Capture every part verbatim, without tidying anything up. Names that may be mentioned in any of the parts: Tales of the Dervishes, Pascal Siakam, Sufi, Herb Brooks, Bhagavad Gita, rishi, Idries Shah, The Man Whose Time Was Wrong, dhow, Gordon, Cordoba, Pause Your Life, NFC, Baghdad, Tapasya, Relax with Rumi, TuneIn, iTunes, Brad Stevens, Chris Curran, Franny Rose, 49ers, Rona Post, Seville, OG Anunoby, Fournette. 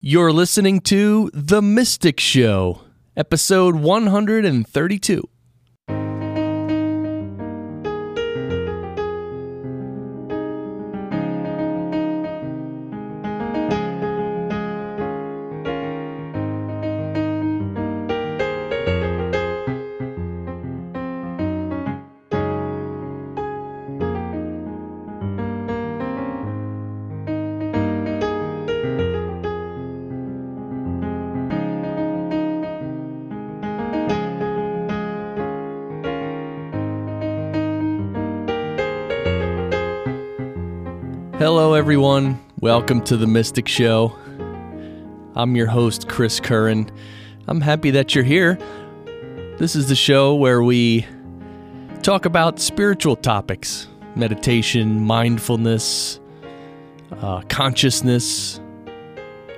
You're listening to The Mystic Show, episode one hundred thirty-two. Hello everyone, welcome to The Mystic Show. I'm your host, Chris Curran. I'm happy that you're here. This is the show where we talk about spiritual topics, meditation, mindfulness, uh, consciousness,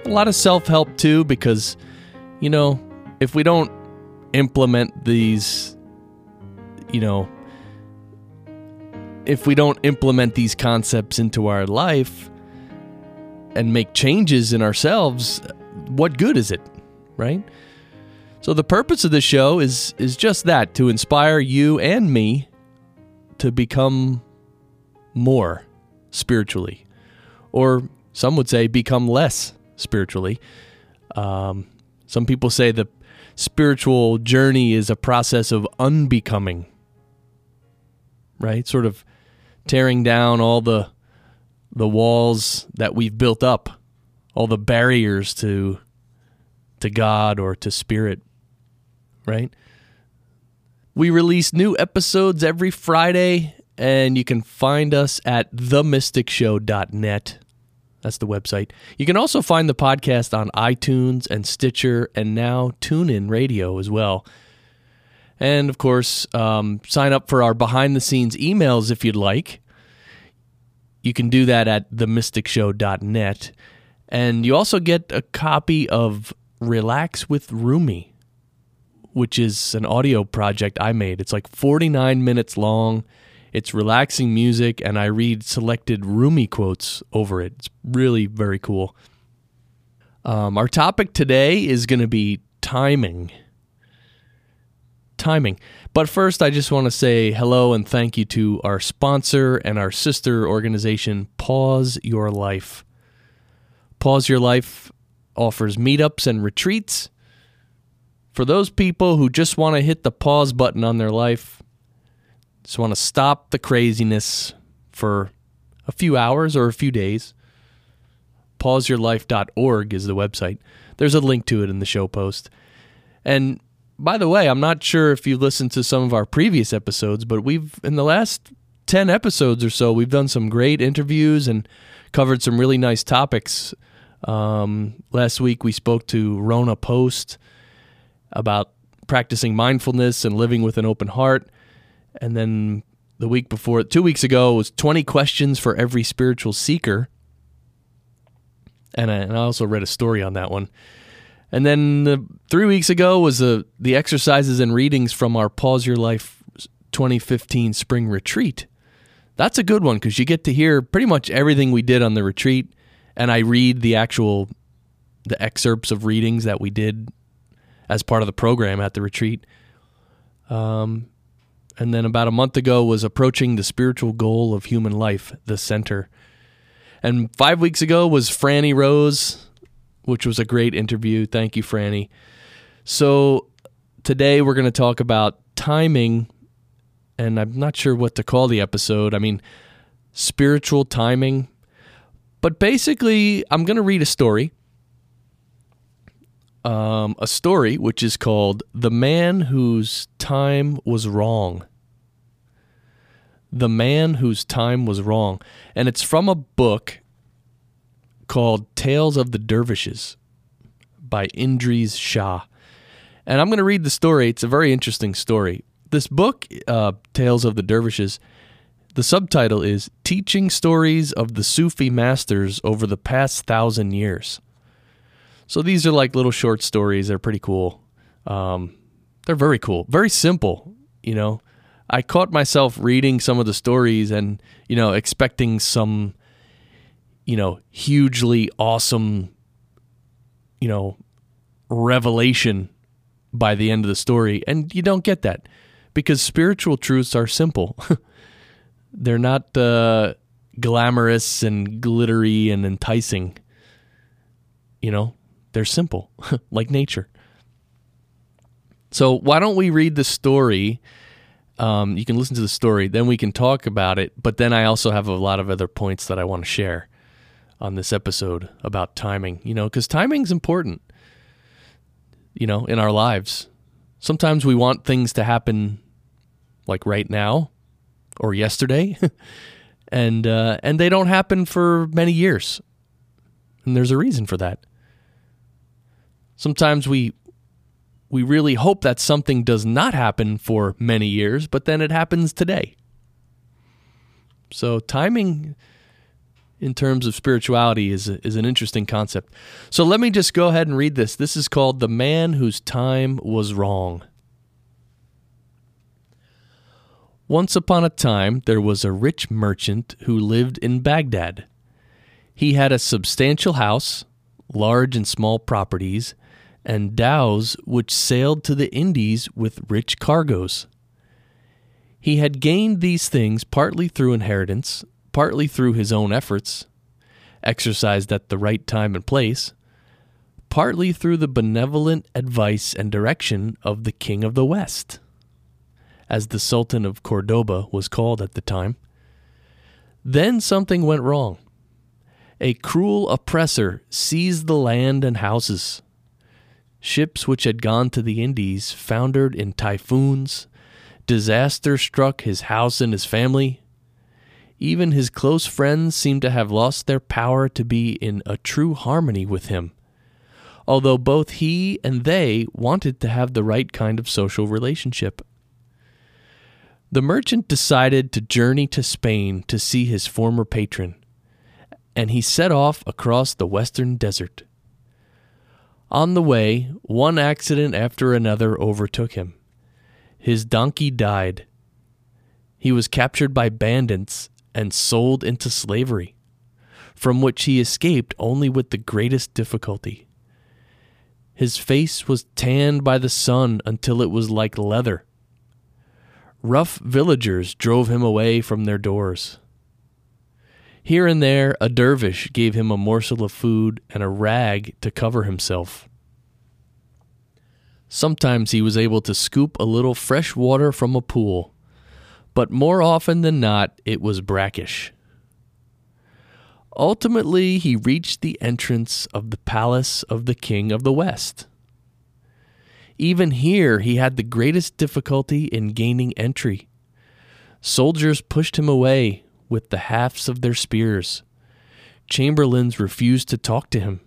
a lot of self-help too, because, you know, if we don't implement these, you know, If we don't implement these concepts into our life and make changes in ourselves, what good is it, right? So the purpose of this show is is just that, to inspire you and me to become more spiritually, or some would say become less spiritually. Um, some people say the spiritual journey is a process of unbecoming, right? Sort of tearing down all the the walls that we've built up, all the barriers to to God or to spirit, right? We release new episodes every Friday, and you can find us at the mystic show dot net. That's the website. You can also find the podcast on iTunes and Stitcher, and now TuneIn Radio as well. And, of course, um, sign up for our behind-the-scenes emails if you'd like. You can do that at the mystic show dot net. And you also get a copy of Relax with Rumi, which is an audio project I made. It's like forty-nine minutes long. It's relaxing music, and I read selected Rumi quotes over it. It's really very cool. Um, our topic today is going to be timing. Timing. But first, I just want to say hello and thank you to our sponsor and our sister organization, Pause Your Life. Pause Your Life offers meetups and retreats for those people who just want to hit the pause button on their life, just want to stop the craziness for a few hours or a few days. pause your life dot org is the website. There's a link to it in the show post. And by the way, I'm not sure if you've listened to some of our previous episodes, but we've, in the last ten episodes or so, we've done some great interviews and covered some really nice topics. Um, last week, we spoke to Rona Post about practicing mindfulness and living with an open heart. And then the week before, two weeks ago, was twenty questions for every spiritual seeker. And I, and I also read a story on that one. And then the, three weeks ago was the, the exercises and readings from our Pause Your Life twenty fifteen Spring Retreat. That's a good one because you get to hear pretty much everything we did on the retreat, and I read the actual the excerpts of readings that we did as part of the program at the retreat. Um, and then about a month ago was Approaching the Spiritual Goal of Human Life, The Center. And five weeks ago was Franny Rose, which was a great interview. Thank you, Franny. So today we're going to talk about timing, and I'm not sure what to call the episode. I mean, spiritual timing. But basically, I'm going to read a story, um, a story which is called The Man Whose Time Was Wrong. The Man Whose Time Was Wrong. And it's from a book called Tales of the Dervishes by Idries Shah. And I'm going to read the story. It's a very interesting story. This book, uh, Tales of the Dervishes, the subtitle is Teaching Stories of the Sufi Masters Over the Past Thousand Years. So these are like little short stories. They're pretty cool. Um, they're very cool. Very simple, you know. I caught myself reading some of the stories and, you know, expecting some you know, hugely awesome you know, revelation by the end of the story. And you don't get that because spiritual truths are simple. They're not uh, glamorous and glittery and enticing. You know, they're simple, like nature. So why don't we read the story? Um, you can listen to the story, then we can talk about it. But then I also have a lot of other points that I want to share on this episode about timing, you know, because timing's important, you know, in our lives. Sometimes we want things to happen like right now or yesterday, and uh, and they don't happen for many years. And there's a reason for that. Sometimes we we really hope that something does not happen for many years, but then it happens today. So timing, in terms of spirituality, is a, is an interesting concept. So let me just go ahead and read this. This is called The Man Whose Time Was Wrong. Once upon a time, there was a rich merchant who lived in Baghdad. He had a substantial house, large and small properties, and dhows which sailed to the Indies with rich cargoes. He had gained these things partly through inheritance, partly through his own efforts, exercised at the right time and place, partly through the benevolent advice and direction of the King of the West, as the Sultan of Cordoba was called at the time. Then something went wrong. A cruel oppressor seized the land and houses. Ships which had gone to the Indies foundered in typhoons. Disaster struck his house and his family. Even his close friends seemed to have lost their power to be in a true harmony with him, although both he and they wanted to have the right kind of social relationship. The merchant decided to journey to Spain to see his former patron, and he set off across the western desert. On the way, one accident after another overtook him. His donkey died. He was captured by bandits and sold into slavery, from which he escaped only with the greatest difficulty. His face was tanned by the sun until it was like leather. Rough villagers drove him away from their doors. Here and there, a dervish gave him a morsel of food and a rag to cover himself. Sometimes he was able to scoop a little fresh water from a pool, but more often than not, it was brackish. Ultimately, he reached the entrance of the palace of the King of the West. Even here, he had the greatest difficulty in gaining entry. Soldiers pushed him away with the hafts of their spears. Chamberlains refused to talk to him.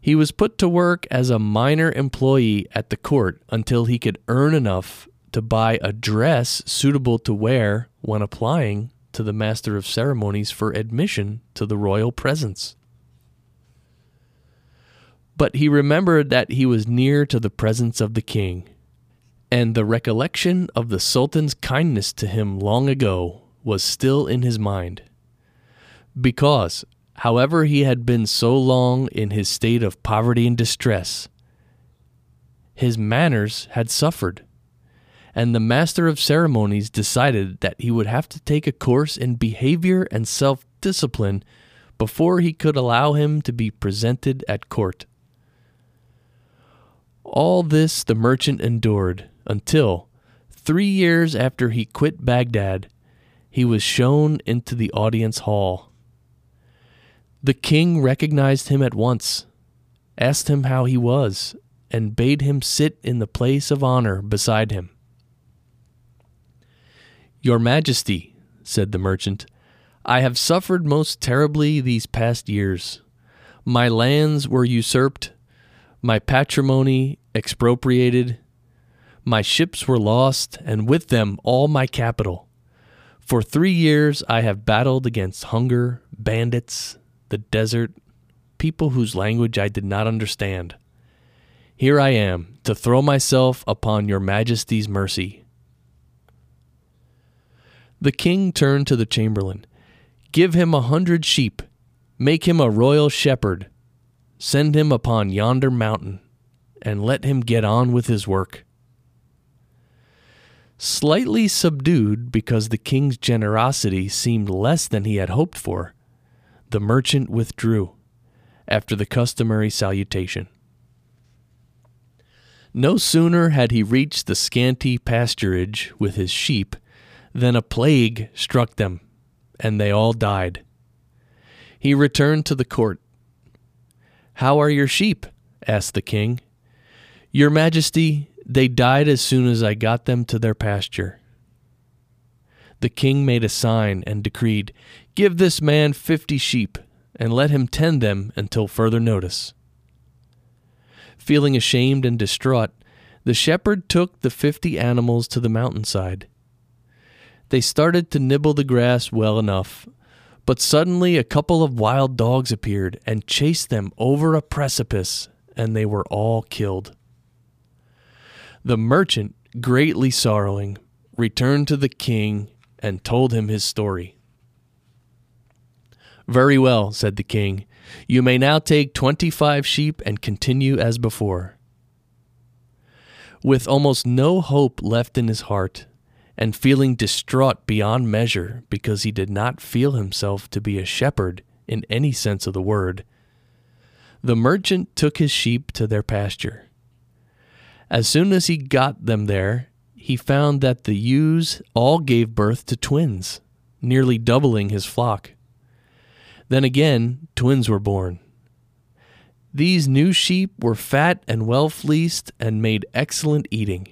He was put to work as a minor employee at the court until he could earn enough to buy a dress suitable to wear when applying to the master of ceremonies for admission to the royal presence. But he remembered that he was near to the presence of the king, and the recollection of the Sultan's kindness to him long ago was still in his mind, because, however he had been so long in his state of poverty and distress, his manners had suffered, and the master of ceremonies decided that he would have to take a course in behavior and self-discipline before he could allow him to be presented at court. All this the merchant endured until, three years after he quit Baghdad, he was shown into the audience hall. The king recognized him at once, asked him how he was, and bade him sit in the place of honor beside him. "Your Majesty," said the merchant, "I have suffered most terribly these past years. My lands were usurped, my patrimony expropriated, my ships were lost, and with them all my capital. For three years I have battled against hunger, bandits, the desert, people whose language I did not understand. Here I am, to throw myself upon your Majesty's mercy." The king turned to the chamberlain. "Give him a hundred sheep. Make him a royal shepherd," Send him upon yonder mountain, and let him get on with his work." Slightly subdued because the king's generosity seemed less than he had hoped for, the merchant withdrew after the customary salutation. No sooner had he reached the scanty pasturage with his sheep than a plague struck them, and they all died. He returned to the court. "How are your sheep?" asked the king. "Your Majesty, they died as soon as I got them to their pasture." The king made a sign and decreed, "Give this man fifty sheep, and let him tend them until further notice." Feeling ashamed and distraught, the shepherd took the fifty animals to the mountainside. They started to nibble the grass well enough, but suddenly a couple of wild dogs appeared and chased them over a precipice, and they were all killed. The merchant, greatly sorrowing, returned to the king and told him his story. "Very well," said the king. "You may now take twenty-five sheep and continue as before." With almost no hope left in his heart, and feeling distraught beyond measure because he did not feel himself to be a shepherd in any sense of the word, the merchant took his sheep to their pasture. As soon as he got them there, he found that the ewes all gave birth to twins, nearly doubling his flock. Then again, twins were born. These new sheep were fat and well fleeced and made excellent eating.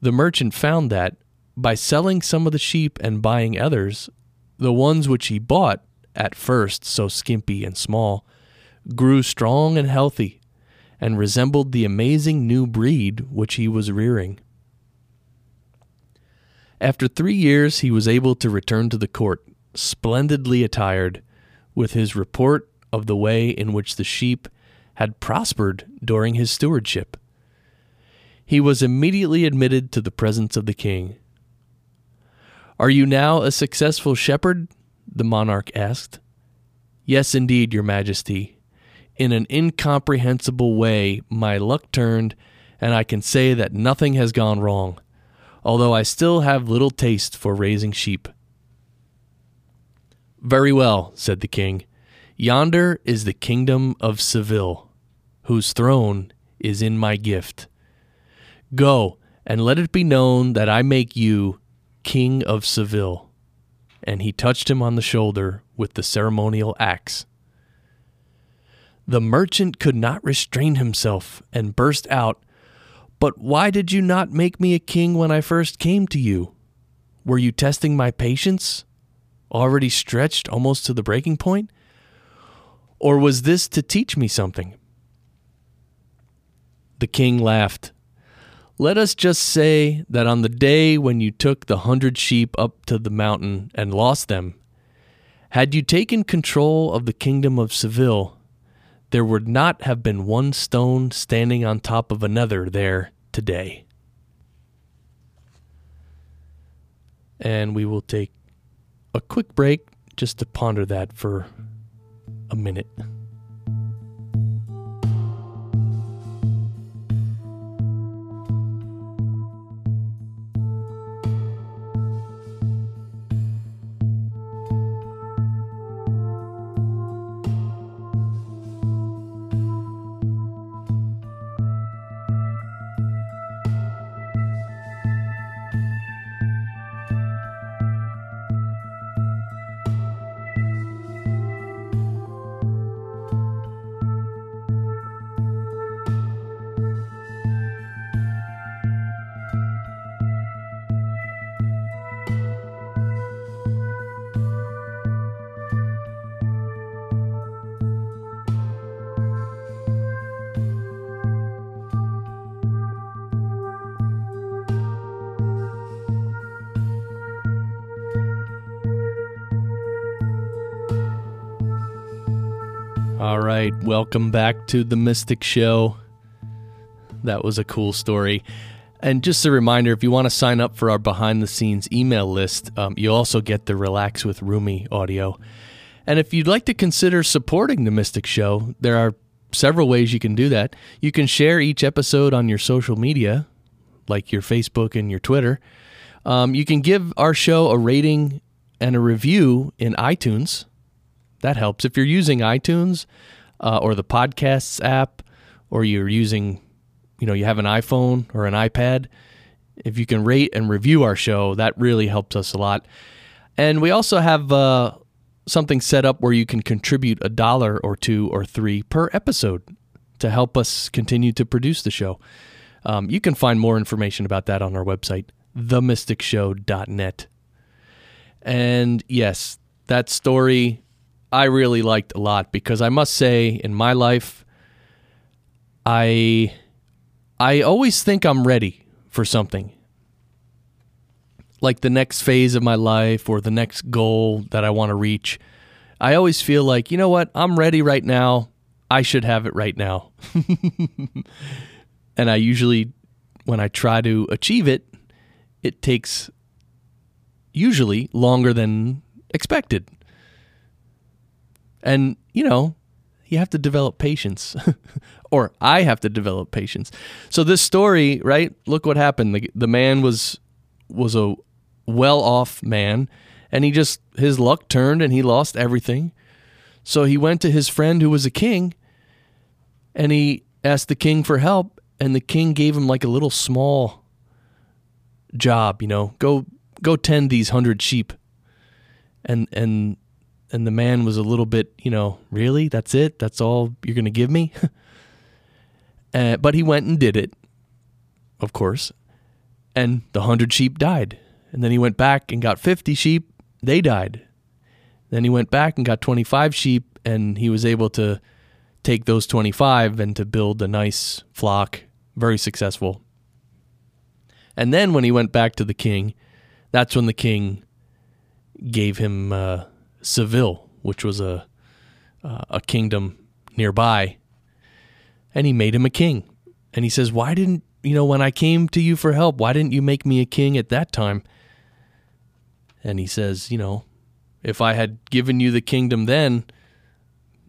The merchant found that, by selling some of the sheep and buying others, the ones which he bought, at first so skimpy and small, grew strong and healthy, and resembled the amazing new breed which he was rearing. After three years he was able to return to the court, splendidly attired, with his report of the way in which the sheep had prospered during his stewardship. He was immediately admitted to the presence of the king. "Are you now a successful shepherd?" the monarch asked. "Yes, indeed, Your Majesty. In an incomprehensible way, my luck turned, and I can say that nothing has gone wrong, although I still have little taste for raising sheep." "Very well," said the king. "Yonder is the kingdom of Seville, whose throne is in my gift. Go, and let it be known that I make you King of Seville." And he touched him on the shoulder with the ceremonial axe. The merchant could not restrain himself and burst out, "But why did you not make me a king when I first came to you? Were you testing my patience, already stretched almost to the breaking point? Or was this to teach me something?" The king laughed. "Let us just say that on the day when you took the hundred sheep up to the mountain and lost them, had you taken control of the kingdom of Seville, there would not have been one stone standing on top of another there today." And we will take a quick break just to ponder that for a minute. All right, welcome back to The Mystic Show. That was a cool story. And just a reminder, if you want to sign up for our behind-the-scenes email list, um, you also get the Relax with Rumi audio. And if you'd like to consider supporting The Mystic Show, there are several ways you can do that. You can share each episode on your social media, like your Facebook and your Twitter. Um, you can give our show a rating and a review in iTunes. That helps. If you're using iTunes uh, or the Podcasts app, or you're using, you know, you have an iPhone or an iPad, if you can rate and review our show, that really helps us a lot. And we also have uh, something set up where you can contribute a dollar or two or three per episode to help us continue to produce the show. Um, you can find more information about that on our website, the mystic show dot net. And yes, that story I really liked a lot, because I must say, in my life, I I always think I'm ready for something. Like the next phase of my life or the next goal that I want to reach. I always feel like, you know what, I'm ready right now. I should have it right now. And I usually, when I try to achieve it, it takes usually longer than expected. And, you know, you have to develop patience, or I have to develop patience. So this story, right? Look what happened. The, the man was was a well-off man, and he just, his luck turned and he lost everything. So he went to his friend who was a king, and he asked the king for help, and the king gave him like a little small job, you know, go go tend these hundred sheep. And and and the man was a little bit, you know, really? That's it? That's all you're going to give me? uh, but he went and did it, of course. And the hundred sheep died. And then he went back and got fifty sheep. They died. Then he went back and got twenty-five sheep, and he was able to take those twenty-five and to build a nice flock, very successful. And then when he went back to the king, that's when the king gave him uh, Seville, which was a uh, a kingdom nearby, and he made him a king. And he says, why didn't You know, when I came to you for help, why didn't you make me a king at that time? And he says, you know, if I had given you the kingdom then,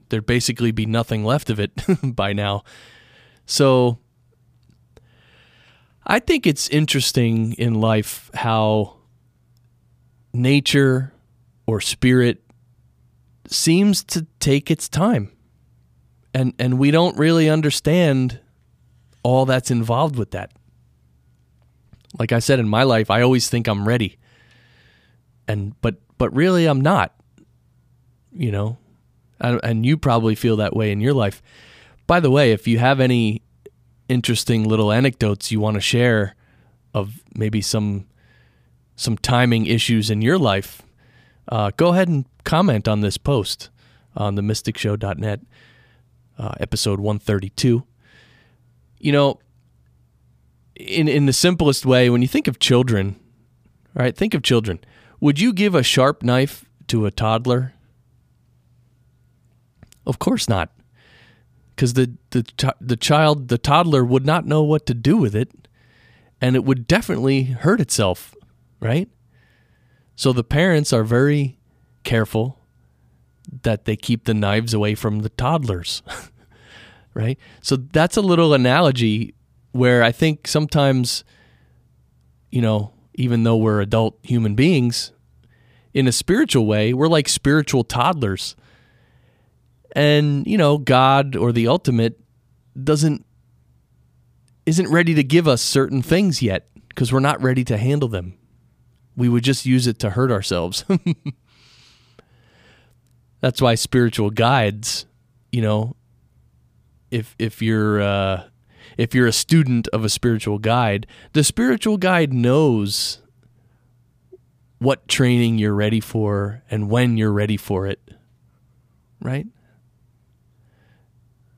there'd basically be nothing left of it by now. So I think it's interesting in life how nature or spirit seems to take its time. And and we don't really understand all that's involved with that. Like I said, in my life, I always think I'm ready. And but but really, I'm not. You know? And you probably feel that way in your life. By the way, if you have any interesting little anecdotes you want to share of maybe some some timing issues in your life, uh, go ahead and comment on this post on the mystic show dot net, uh, episode one thirty-two. You know, in in the simplest way, when you think of children, right? Think of children. Would you give a sharp knife to a toddler? Of course not, because the the the child, the toddler, would not know what to do with it, and it would definitely hurt itself, right? So the parents are very careful that they keep the knives away from the toddlers. Right? So that's a little analogy where I think sometimes, you know, even though we're adult human beings, in a spiritual way, we're like spiritual toddlers. And, you know, God or the ultimate doesn't, isn't ready to give us certain things yet because we're not ready to handle them. We would just use it to hurt ourselves. That's why spiritual guides, you know, If if you're uh, if you're a student of a spiritual guide, the spiritual guide knows what training you're ready for and when you're ready for it, right?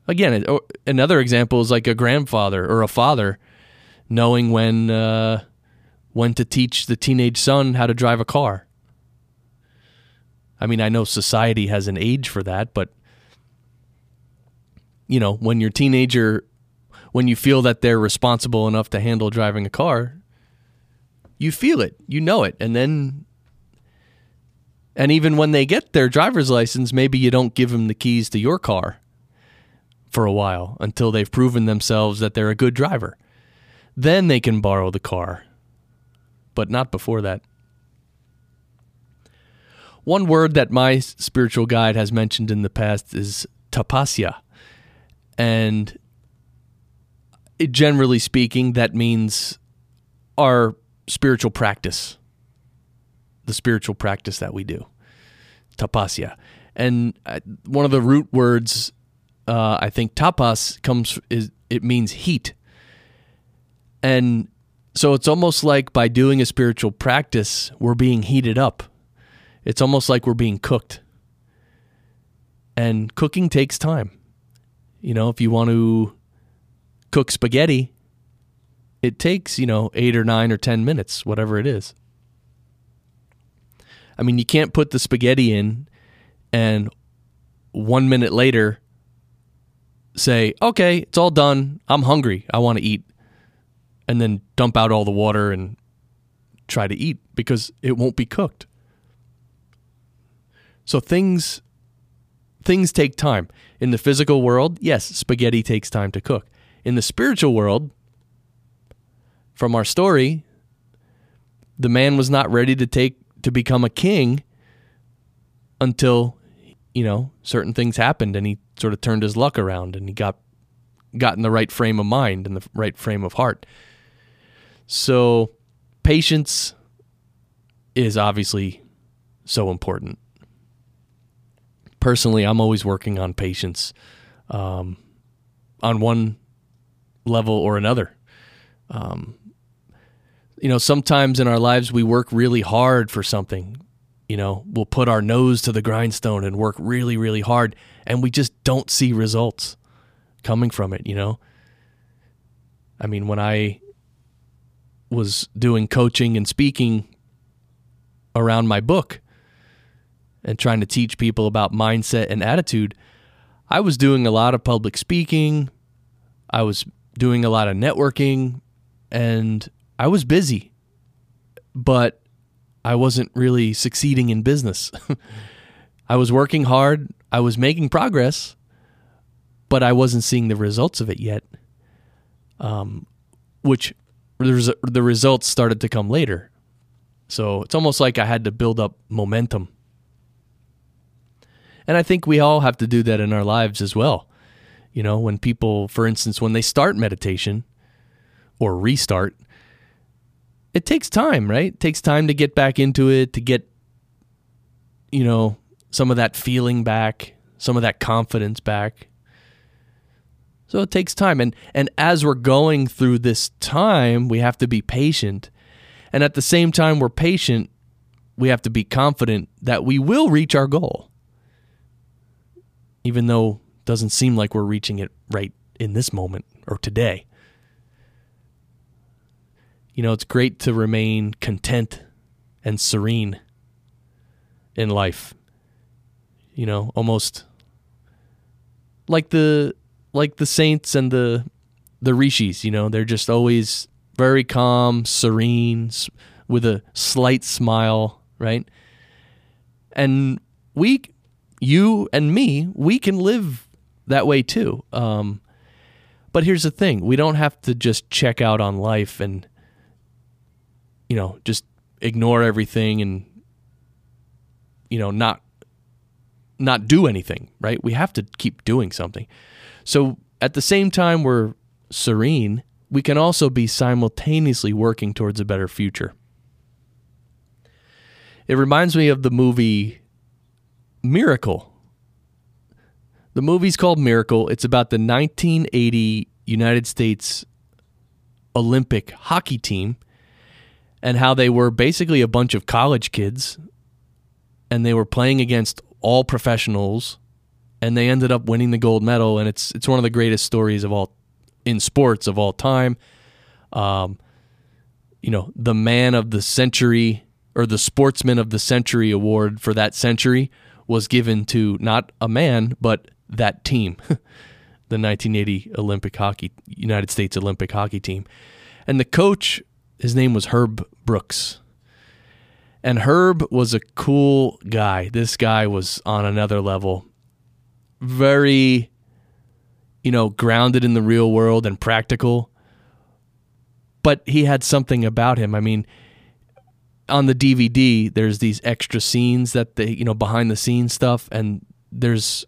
Again, another example is like a grandfather or a father knowing when uh, when to teach the teenage son how to drive a car. I mean, I know society has an age for that, but you know, when your teenager, when you feel that they're responsible enough to handle driving a car, you feel it, you know it. And then And even when they get their driver's license, maybe you don't give them the keys to your car for a while until they've proven themselves that they're a good driver. Then they can borrow the car, but not before that. One word that my spiritual guide has mentioned in the past is tapasya. And it, generally speaking, that means our spiritual practice, the spiritual practice that we do, tapasya. And one of the root words, uh, I think tapas comes, is, it means heat. And so it's almost like by doing a spiritual practice, we're being heated up. It's almost like we're being cooked. And cooking takes time. You know, if you want to cook spaghetti, it takes, you know, eight or nine or ten minutes, whatever it is. I mean, you can't put the spaghetti in and one minute later say, okay, it's all done. I'm hungry. I want to eat. And then dump out all the water and try to eat because it won't be cooked. So things things take time. In the physical world, yes, spaghetti takes time to cook. In the spiritual world, from our story, the man was not ready to take to become a king until, you know, certain things happened and he sort of turned his luck around and he got got in the right frame of mind and the right frame of heart. So patience is obviously so important. Personally, I'm always working on patience um, on one level or another. Um, you know, sometimes in our lives, we work really hard for something. You know, we'll put our nose to the grindstone and work really, really hard, and we just don't see results coming from it, you know? I mean, when I was doing coaching and speaking around my book, and trying to teach people about mindset and attitude, I was doing a lot of public speaking, I was doing a lot of networking, and I was busy, but I wasn't really succeeding in business. I was working hard, I was making progress, but I wasn't seeing the results of it yet, um, which the, res- the results started to come later. So it's almost like I had to build up momentum. And I think we all have to do that in our lives as well. You know, when people, for instance, when they start meditation or restart, it takes time, right? It takes time to get back into it, to get, you know, some of that feeling back, some of that confidence back. So it takes time. And, and as we're going through this time, we have to be patient. And at the same time we're patient, we have to be confident that we will reach our goal, even though it doesn't seem like we're reaching it right in this moment or today. You know, it's great to remain content and serene in life. You know, almost like the like the saints and the the rishis, you know, they're just always very calm, serene, with a slight smile, right? And we You and me, we can live that way too. Um, but here's the thing. We don't have to just check out on life and, you know, just ignore everything and, you know, not not do anything, right? We have to keep doing something. So at the same time we're serene, we can also be simultaneously working towards a better future. It reminds me of the movie Miracle. The movie's called Miracle. It's about the nineteen eighty United States Olympic hockey team and how they were basically a bunch of college kids and they were playing against all professionals and they ended up winning the gold medal, and it's it's one of the greatest stories of all in sports of all time. Um, you know, the man of the century or the sportsman of the century award for that century was given to not a man, but that team, the nineteen eighty Olympic hockey, United States Olympic hockey team. And the coach, his name was Herb Brooks. And Herb was a cool guy. This guy was on another level. Very, you know, grounded in the real world and practical. But he had something about him. I mean, on the D V D, there's these extra scenes that they, you know, behind the scenes stuff. And there's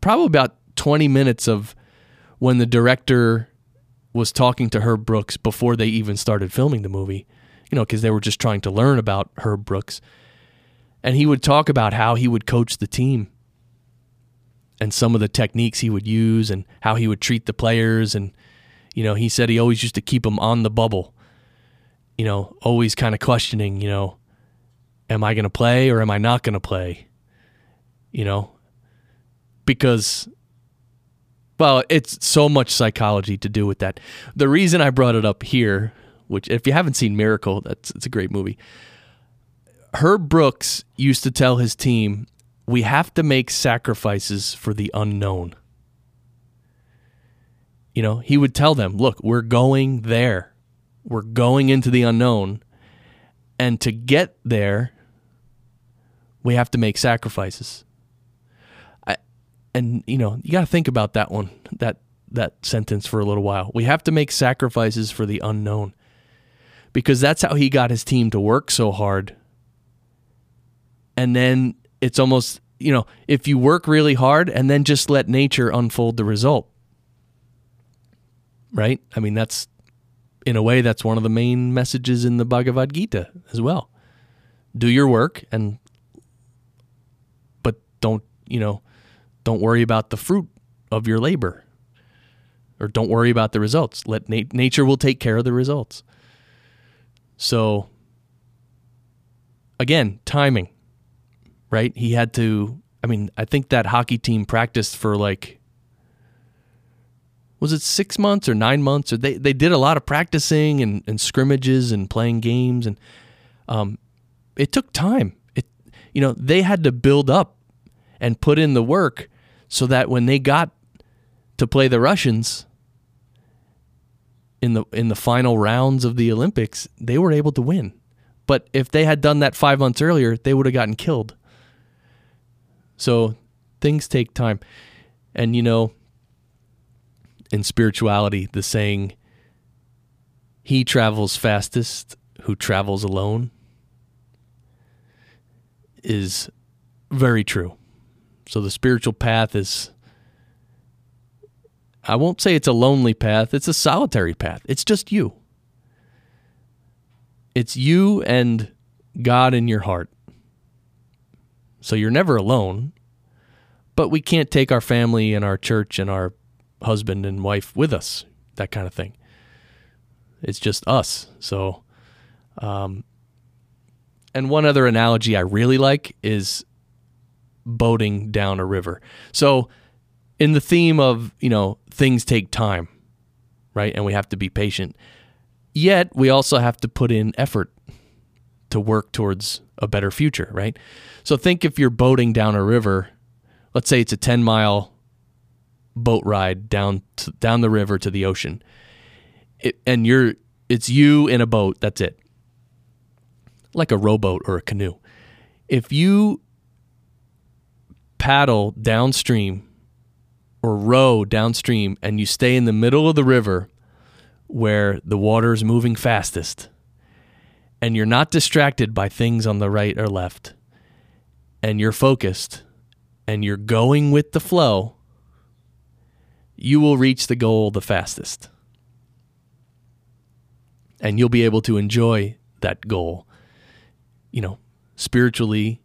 probably about twenty minutes of when the director was talking to Herb Brooks before they even started filming the movie, you know, because they were just trying to learn about Herb Brooks. And he would talk about how he would coach the team and some of the techniques he would use and how he would treat the players. And, you know, he said he always used to keep them on the bubble, you know, always kind of questioning, you know, am I going to play or am I not going to play? You know, because, well, it's so much psychology to do with that. The reason I brought it up here, which if you haven't seen Miracle, that's it's a great movie. Herb Brooks used to tell his team, we have to make sacrifices for the unknown. You know, he would tell them, look, we're going there. We're going into the unknown. And to get there, we have to make sacrifices. I, and, you know, you got to think about that one, that that sentence for a little while. We have to make sacrifices for the unknown. Because that's how he got his team to work so hard. And then it's almost, you know, if you work really hard and then just let nature unfold the result. Right? I mean, that's, in a way, that's one of the main messages in the Bhagavad Gita as well. Do your work, and but don't, you know, don't worry about the fruit of your labor. Or don't worry about the results. Let na- nature will take care of the results. So, again, timing, right? He had to, I mean, I think that hockey team practiced for like, was it six months or nine months? Or they, they did a lot of practicing and, and scrimmages and playing games, and um, it took time. It, you know, they had to build up and put in the work so that when they got to play the Russians in the in the final rounds of the Olympics, they were able to win. But if they had done that five months earlier, they would have gotten killed. So things take time, and you know. In spirituality, the saying, he travels fastest who travels alone, is very true. So the spiritual path is, I won't say it's a lonely path, it's a solitary path. It's just you. It's you and God in your heart. So you're never alone, but we can't take our family and our church and our husband and wife with us, that kind of thing. It's just us. So, um, and one other analogy I really like is boating down a river. So in the theme of, you know, things take time, right? And we have to be patient. Yet we also have to put in effort to work towards a better future, right? So think if you're boating down a river, let's say it's a ten mile boat ride down to, down the river to the ocean, it, and you're it's you in a boat, that's it, like a rowboat or a canoe. If you paddle downstream or row downstream and you stay in the middle of the river where the water is moving fastest and you're not distracted by things on the right or left and you're focused and you're going with the flow, you will reach the goal the fastest. And you'll be able to enjoy that goal. You know, spiritually,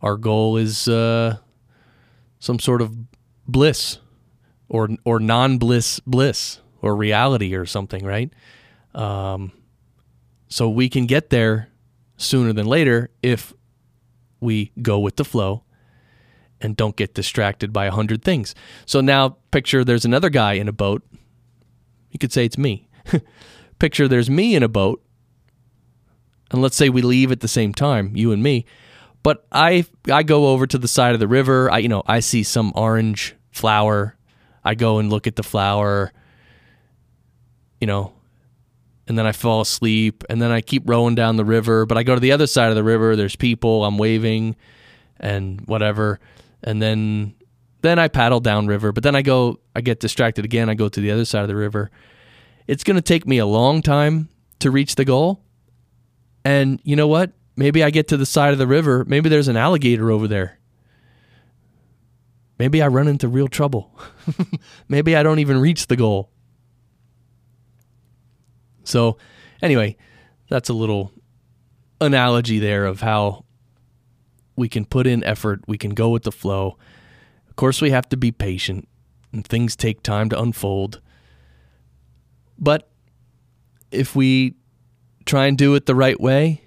our goal is uh, some sort of bliss or or non-bliss bliss or reality or something, right? Um, so we can get there sooner than later if we go with the flow and don't get distracted by a hundred things. So now picture there's another guy in a boat. You could say it's me. Picture there's me in a boat. And let's say we leave at the same time, you and me. But I I go over to the side of the river. I you know, I see some orange flower. I go and look at the flower. You know, and then I fall asleep, and then I keep rowing down the river, but I go to the other side of the river, there's people, I'm waving and whatever, and then then I paddle down river, but then I go, I get distracted again, I go to the other side of the river. It's going to take me a long time to reach the goal, and you know what? Maybe I get to the side of the river, maybe there's an alligator over there. Maybe I run into real trouble. Maybe I don't even reach the goal. So anyway, that's a little analogy there of how we can put in effort, we can go with the flow. Of course, we have to be patient, and things take time to unfold. But if we try and do it the right way,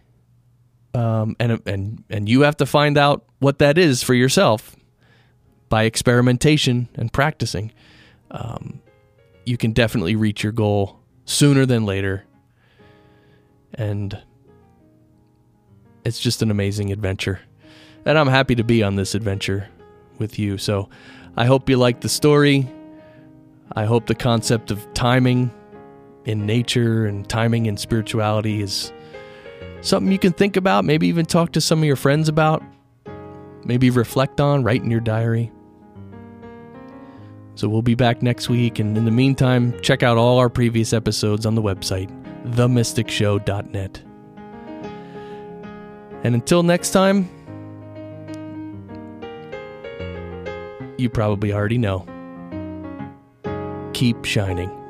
um, and and and you have to find out what that is for yourself by experimentation and practicing, um, you can definitely reach your goal sooner than later. And it's just an amazing adventure. And I'm happy to be on this adventure with you. So I hope you liked the story. I hope the concept of timing in nature and timing in spirituality is something you can think about, maybe even talk to some of your friends about, maybe reflect on, write in your diary. So we'll be back next week, and in the meantime, check out all our previous episodes on the website, the mystic show dot net. And until next time, you probably already know, keep shining.